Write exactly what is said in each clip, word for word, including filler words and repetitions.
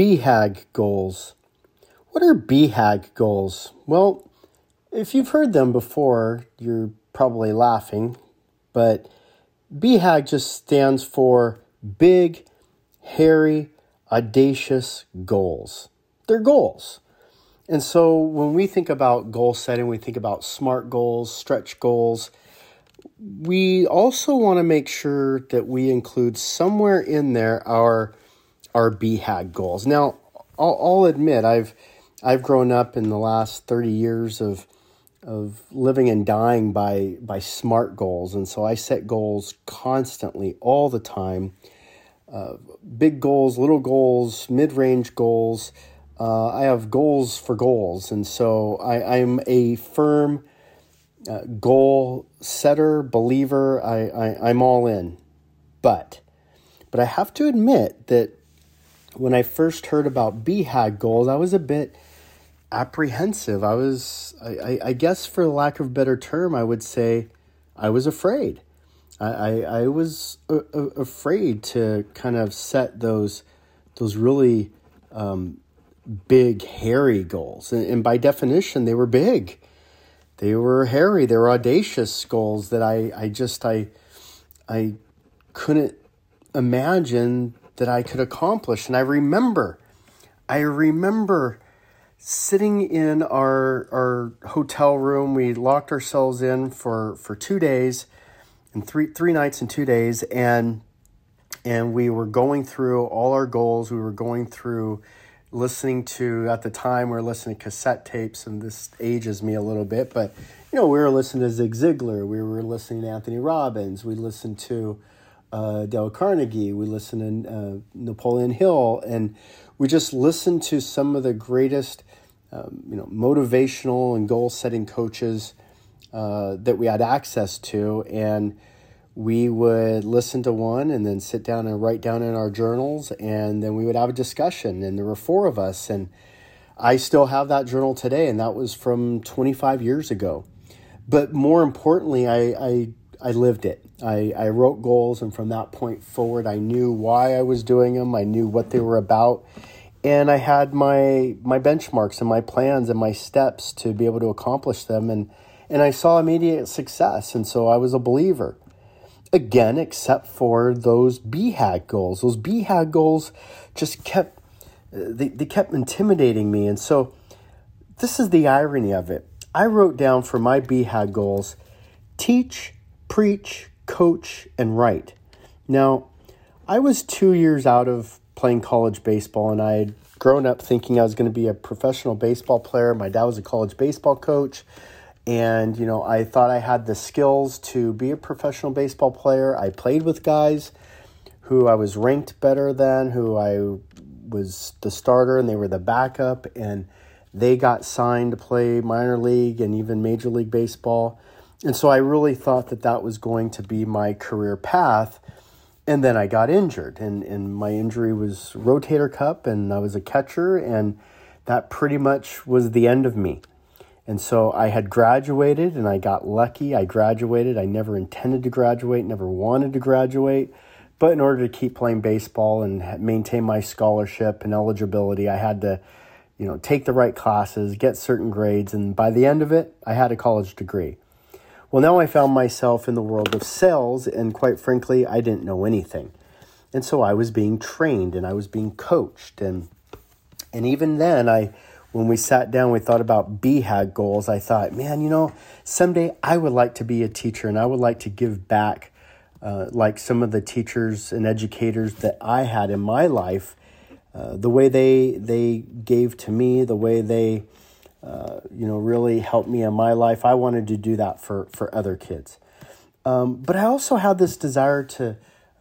B HAG goals. What are B HAG goals? Well, if you've heard them before, you're probably laughing, but B HAG just stands for Big, Hairy, Audacious Goals. They're goals. And so when we think about goal setting, we think about SMART goals, stretch goals. We also want to make sure that we include somewhere in there our, our B HAG goals. Now, I'll, I'll admit I've I've grown up in the last thirty years of of living and dying by by SMART goals, and so I set goals constantly, all the time. Uh, big goals, little goals, mid-range goals. Uh, I have goals for goals, and so I, I'm a firm uh, goal setter, believer. I, I I'm all in, but but I have to admit that when I first heard about B HAG goals, I was a bit apprehensive. I was, I, I guess for lack of a better term, I would say I was afraid. I, I, I was a, a, afraid to kind of set those those really um, big, hairy goals. And, and by definition, they were big. They were hairy. They were audacious goals that I, I just, I, I couldn't imagine that I could accomplish. And I remember, I remember sitting in our our hotel room. We locked ourselves in for, for two days and three three nights and two days. And and we were going through all our goals. We were going through listening to, at the time we were listening to cassette tapes, and this ages me a little bit, but you know, we were listening to Zig Ziglar, we were listening to Anthony Robbins, we listened to Uh, Dale Carnegie, we listened to uh, Napoleon Hill, and we just listened to some of the greatest, um, you know, motivational and goal-setting coaches uh, that we had access to, and we would listen to one and then sit down and write down in our journals, and then we would have a discussion, and there were four of us, and I still have that journal today, and that was from twenty-five years ago. But more importantly, I, I I lived it. I, I wrote goals, and from that point forward, I knew why I was doing them. I knew what they were about, and I had my my benchmarks and my plans and my steps to be able to accomplish them, and, and I saw immediate success, and so I was a believer. Again, except for those B HAG goals. Those B HAG goals just kept, they, they kept intimidating me, and so this is the irony of it. I wrote down for my B HAG goals, teach, preach, coach, and write. Now, I was two years out of playing college baseball, and I had grown up thinking I was going to be a professional baseball player. My dad was a college baseball coach, and you know, I thought I had the skills to be a professional baseball player. I played with guys who I was ranked better than, who I was the starter, and they were the backup, and they got signed to play minor league and even major league baseball. And so I really thought that that was going to be my career path. And then I got injured, and, and my injury was rotator cuff, and I was a catcher, and that pretty much was the end of me. And so I had graduated, and I got lucky. I graduated. I never intended to graduate, never wanted to graduate. But in order to keep playing baseball and maintain my scholarship and eligibility, I had to, you know, take the right classes, get certain grades. And by the end of it, I had a college degree. Well, now I found myself in the world of sales, and quite frankly, I didn't know anything. And so I was being trained, and I was being coached. And and even then, I, when we sat down, we thought about B HAG goals. I thought, man, you know, someday I would like to be a teacher, and I would like to give back uh, like some of the teachers and educators that I had in my life, uh, the way they they gave to me, the way they Uh, you know, really helped me in my life. I wanted to do that for, for other kids. Um, but I also had this desire to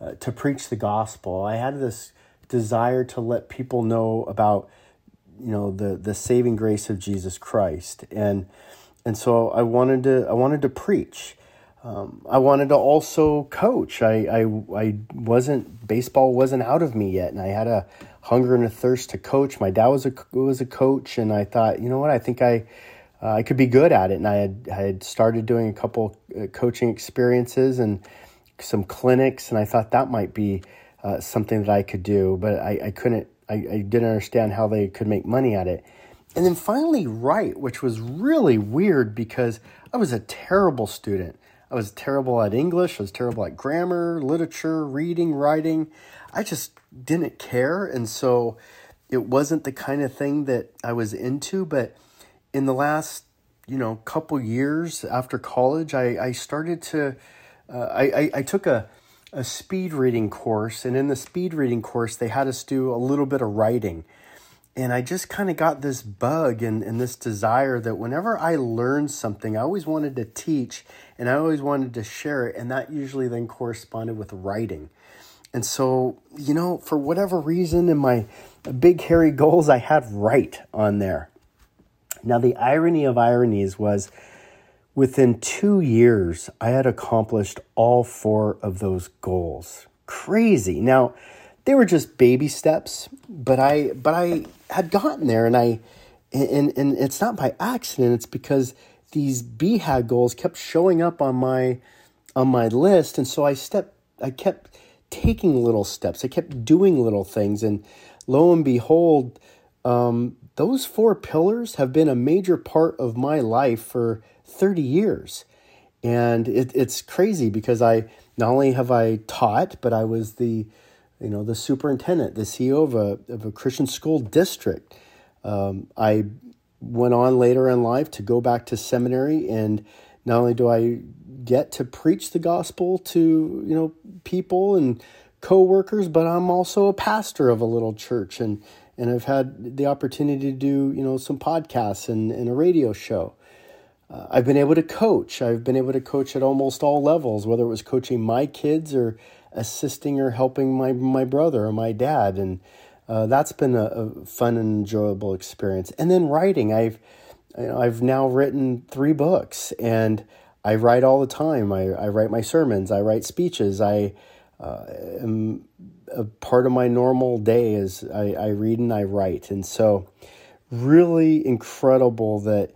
uh, to preach the gospel. I had this desire to let people know about, you know, the the saving grace of Jesus Christ. And and so I wanted to I wanted to preach. Um, I wanted to also coach. I, I I wasn't baseball wasn't out of me yet, and I had a hunger and a thirst to coach. My dad was a was a coach, and I thought, you know what, I think I uh, I could be good at it. And I had I had started doing a couple uh, coaching experiences and some clinics, and I thought that might be uh, something that I could do, but I, I couldn't I, I didn't understand how they could make money at it. And then finally write, which was really weird because I was a terrible student. I was terrible at English. I was terrible at grammar, literature, reading, writing. I just didn't care. And so it wasn't the kind of thing that I was into. But in the last, you know, couple years after college, I, I started to, uh, I, I, I took a, a speed reading course. And in the speed reading course, they had us do a little bit of writing. And I just kind of got this bug and, and this desire that whenever I learned something, I always wanted to teach and I always wanted to share it. And that usually then corresponded with writing. And so, you know, for whatever reason in my big hairy goals, I had write on there. Now, the irony of ironies was within two years, I had accomplished all four of those goals. Crazy. Now, they were just baby steps, but I but I had gotten there, and I and and it's not by accident. It's because these B H A G goals kept showing up on my on my list, and so I stepped. I kept taking little steps. I kept doing little things, and lo and behold, um, those four pillars have been a major part of my life for thirty years. And it, it's crazy because I not only have I taught, but I was the You know, the superintendent, the C E O of a of a Christian school district. Um, I went on later in life to go back to seminary, and not only do I get to preach the gospel to, you know, people and co-workers, but I'm also a pastor of a little church, and and I've had the opportunity to do, you know, some podcasts and, and a radio show. Uh, I've been able to coach. I've been able to coach at almost all levels, whether it was coaching my kids or assisting or helping my, my brother or my dad. And uh, that's been a, a fun and enjoyable experience. And then writing, I've you know, I've now written three books, and I write all the time. I, I write my sermons, I write speeches. I uh, am a part of my normal day is I, I read and I write. And so really incredible that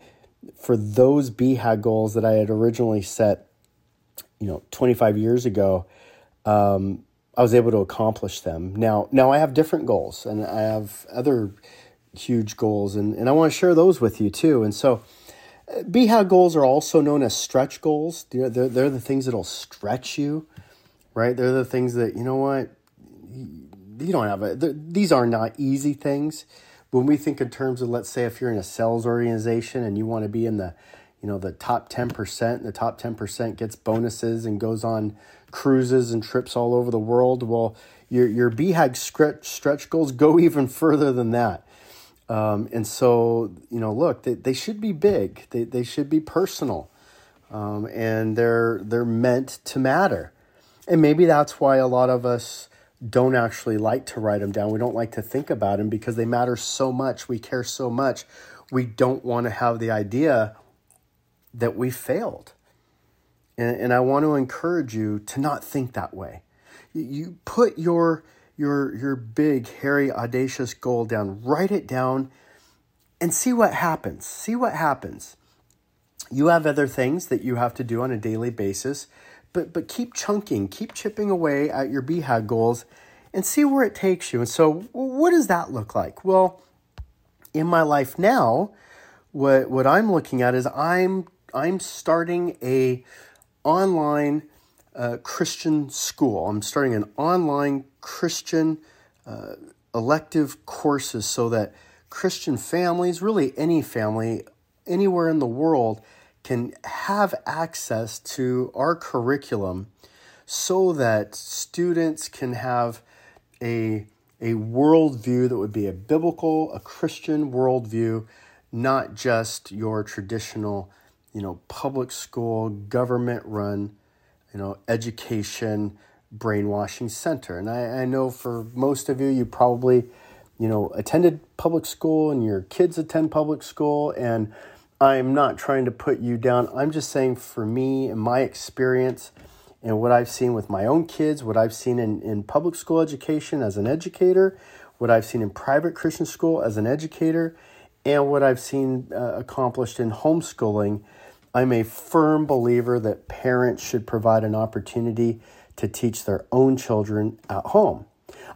for those B H A G goals that I had originally set, you know, twenty-five years ago, Um, I was able to accomplish them. Now, now I have different goals, and I have other huge goals, and, and I want to share those with you too. And so B H A G goals are also known as stretch goals. They're, they're, they're the things that'll stretch you, right? They're the things that, you know what, you don't have a, these are not easy things. When we think in terms of, let's say, if you're in a sales organization and you want to be in the You know, the top ten percent, the top ten percent gets bonuses and goes on cruises and trips all over the world. Well, your your B H A G stretch, stretch goals go even further than that. Um, and so, you know, look, they, they should be big. They they should be personal. Um, and they're they're meant to matter. And maybe that's why a lot of us don't actually like to write them down. We don't like to think about them because they matter so much. We care so much. We don't want to have the idea that we failed. And, and I want to encourage you to not think that way. You put your, your, your big, hairy, audacious goal down, write it down, and see what happens. See what happens. You have other things that you have to do on a daily basis, but, but keep chunking, keep chipping away at your B H A G goals and see where it takes you. And so what does that look like? Well, in my life now, what, what I'm looking at is I'm I'm starting a online uh, Christian school. I'm starting an online Christian uh, elective courses so that Christian families, really any family, anywhere in the world, can have access to our curriculum so that students can have a, a worldview that would be a biblical, a Christian worldview, not just your traditional you know, public school, government run, you know, education, brainwashing center. And I, I know for most of you, you probably, you know, attended public school and your kids attend public school. And I'm not trying to put you down. I'm just saying for me and my experience and what I've seen with my own kids, what I've seen in, in public school education as an educator, what I've seen in private Christian school as an educator, and what I've seen uh, accomplished in homeschooling, I'm a firm believer that parents should provide an opportunity to teach their own children at home.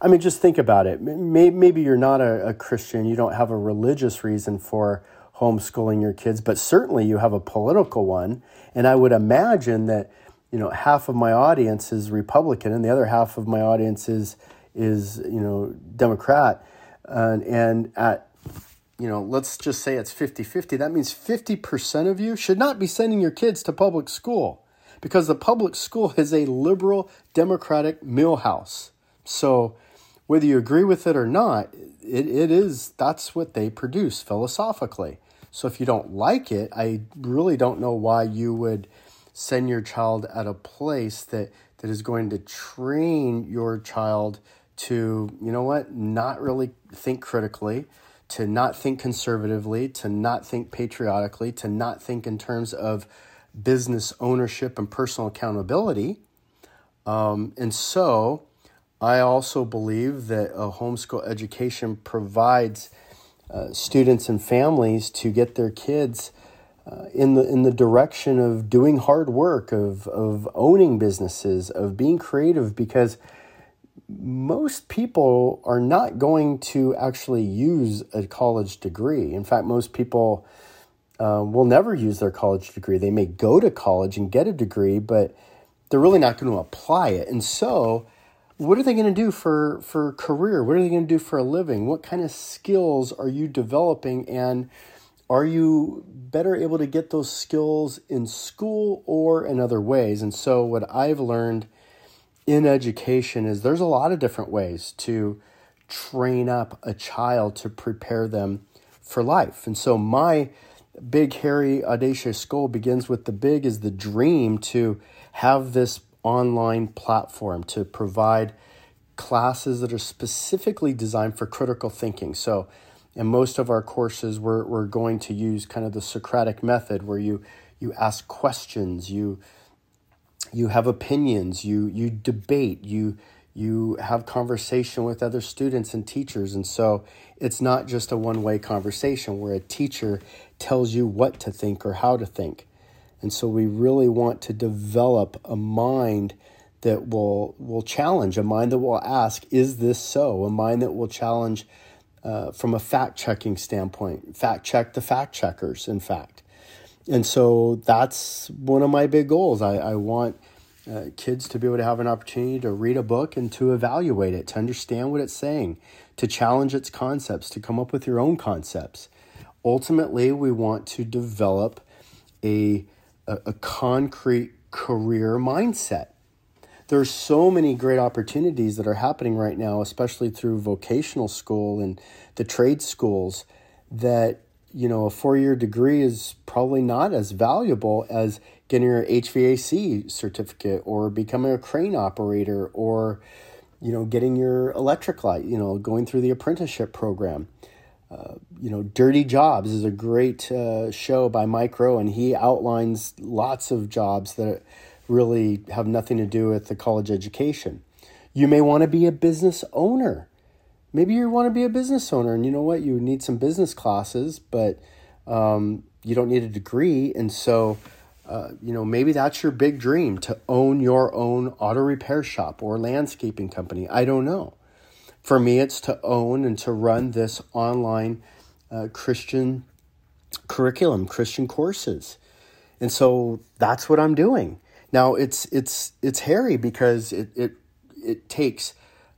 I mean, just think about it. Maybe you're not a, a Christian. You don't have a religious reason for homeschooling your kids, but certainly you have a political one. And I would imagine that, you know, half of my audience is Republican and the other half of my audience is, is you know, Democrat. Uh, and at, you know, let's just say it's fifty-fifty. That means fifty percent of you should not be sending your kids to public school because the public school is a liberal democratic millhouse. So whether you agree with it or not, it, it is, that's what they produce philosophically. So if you don't like it, I really don't know why you would send your child at a place that, that is going to train your child to, you know what, not really think critically, to not think conservatively, to not think patriotically, to not think in terms of business ownership and personal accountability. Um, and so I also believe that a homeschool education provides uh, students and families to get their kids uh, in the in the direction of doing hard work, of of owning businesses, of being creative, because most people are not going to actually use a college degree. In fact, most people uh, will never use their college degree. They may go to college and get a degree, but they're really not going to apply it. And so what are they going to do for, for career? What are they going to do for a living? What kind of skills are you developing? And are you better able to get those skills in school or in other ways? And so what I've learned in education is there's a lot of different ways to train up a child to prepare them for life. And so my big, hairy, audacious goal begins with the big is the dream to have this online platform to provide classes that are specifically designed for critical thinking. So in most of our courses, we're, we're going to use kind of the Socratic method where you, you ask questions, you you have opinions, you you debate, you you have conversation with other students and teachers. And so it's not just a one-way conversation where a teacher tells you what to think or how to think. And so we really want to develop a mind that will will challenge, a mind that will ask, is this so? A mind that will challenge uh, from a fact-checking standpoint, fact-check the fact-checkers, in fact. And so that's one of my big goals. I, I want uh, kids to be able to have an opportunity to read a book and to evaluate it, to understand what it's saying, to challenge its concepts, to come up with your own concepts. Ultimately, we want to develop a a concrete career mindset. There's so many great opportunities that are happening right now, especially through vocational school and the trade schools, that, you know, a four-year degree is probably not as valuable as getting your H V A C certificate or becoming a crane operator or, you know, getting your electric light, you know, going through the apprenticeship program. Uh, you know, Dirty Jobs is a great uh, show by Mike Rowe, and he outlines lots of jobs that really have nothing to do with the college education. You may want to be a business owner. Maybe you want to be a business owner, and you know what? You need some business classes, but um, you don't need a degree. And so, uh, you know, maybe that's your big dream, to own your own auto repair shop or landscaping company. I don't know. For me, it's to own and to run this online uh, Christian curriculum, Christian courses. And so that's what I'm doing. Now, it's it's it's hairy because it it, it takes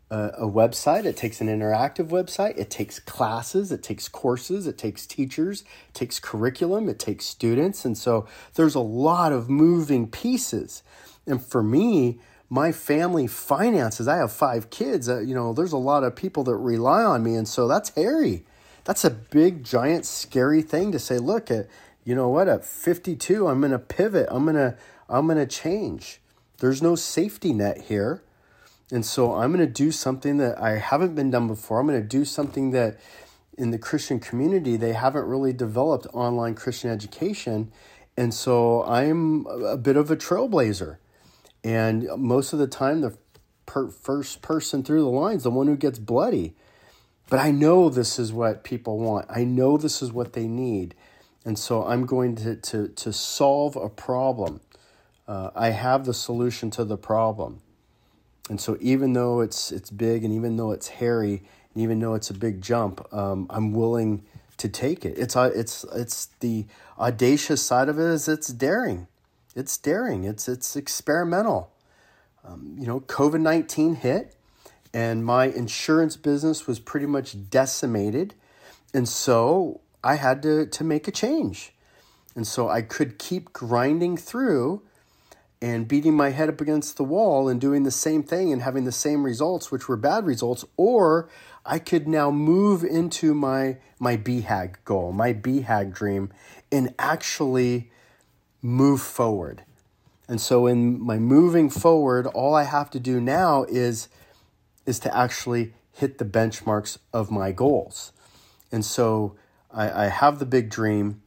a, a website, it takes an interactive website, it takes classes, it takes courses, it takes teachers, it takes curriculum, it takes students. And so there's a lot of moving pieces. And for me, my family finances, I have five kids. Uh, you know, there's a lot of people that rely on me. And so that's hairy. That's a big, giant, scary thing to say, look, at, you know what, at fifty-two, I'm going to pivot. I'm going to, I'm going to change. There's no safety net here. And so I'm going to do something that I haven't been done before. I'm going to do something that in the Christian community, they haven't really developed online Christian education. And so I'm a bit of a trailblazer. And most of the time, the per- first person through the line is the one who gets bloody. But I know this is what people want. I know this is what they need. And so I'm going to to, to solve a problem. Uh, I have the solution to the problem. And so even though it's it's big, and even though it's hairy, and even though it's a big jump, um, I'm willing to take it. It's it's it's the audacious side of it is it's daring, it's daring, it's it's experimental. Um, you know, COVID nineteen hit, and my insurance business was pretty much decimated, and so I had to to make a change, and so I could keep grinding through and beating my head up against the wall and doing the same thing and having the same results, which were bad results, or I could now move into my my B HAG goal, my B HAG dream, and actually move forward. And so in my moving forward, all I have to do now is, is to actually hit the benchmarks of my goals. And so I, I have the big dream.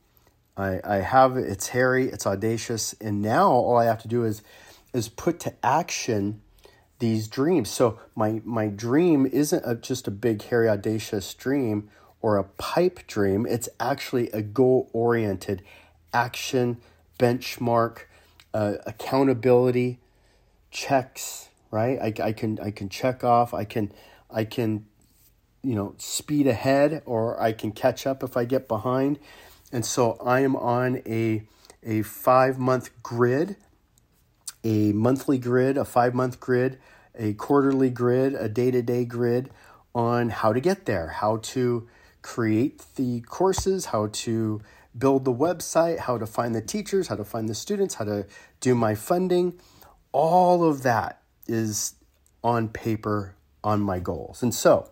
I, I have, it's hairy, it's audacious, and now all I have to do is is put to action these dreams. So my my dream isn't a, just a big, hairy, audacious dream or a pipe dream. It's actually a goal-oriented action, benchmark, uh, accountability, checks, right? I, I can I can check off, I can I can you know speed ahead, or I can catch up if I get behind. And so I am on a a five-month grid, a monthly grid, a five-month grid, a quarterly grid, a day-to-day grid on how to get there, how to create the courses, how to build the website, how to find the teachers, how to find the students, how to do my funding. All of that is on paper on my goals. And so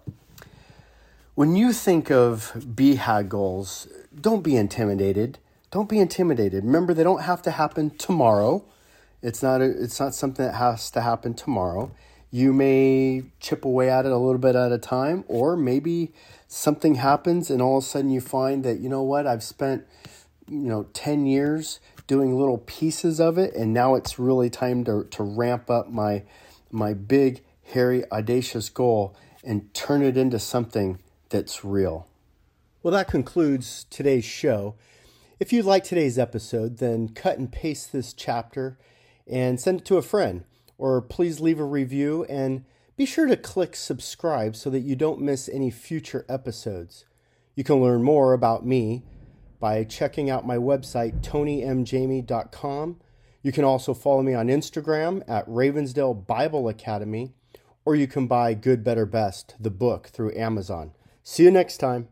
when you think of B HAG goals, don't be intimidated. Don't be intimidated. Remember, they don't have to happen tomorrow. It's not a, it's not something that has to happen tomorrow. You may chip away at it a little bit at a time, or maybe something happens and all of a sudden you find that, you know what, I've spent, you know, ten years doing little pieces of it, and now it's really time to, to ramp up my, my big, hairy, audacious goal and turn it into something that's real. Well, that concludes today's show. If you like today's episode, then cut and paste this chapter and send it to a friend, or please leave a review, and be sure to click subscribe so that you don't miss any future episodes. You can learn more about me by checking out my website, tony m jamie dot com. You can also follow me on Instagram at Ravensdale Bible Academy, or you can buy Good, Better, Best, the book, through Amazon. See you next time.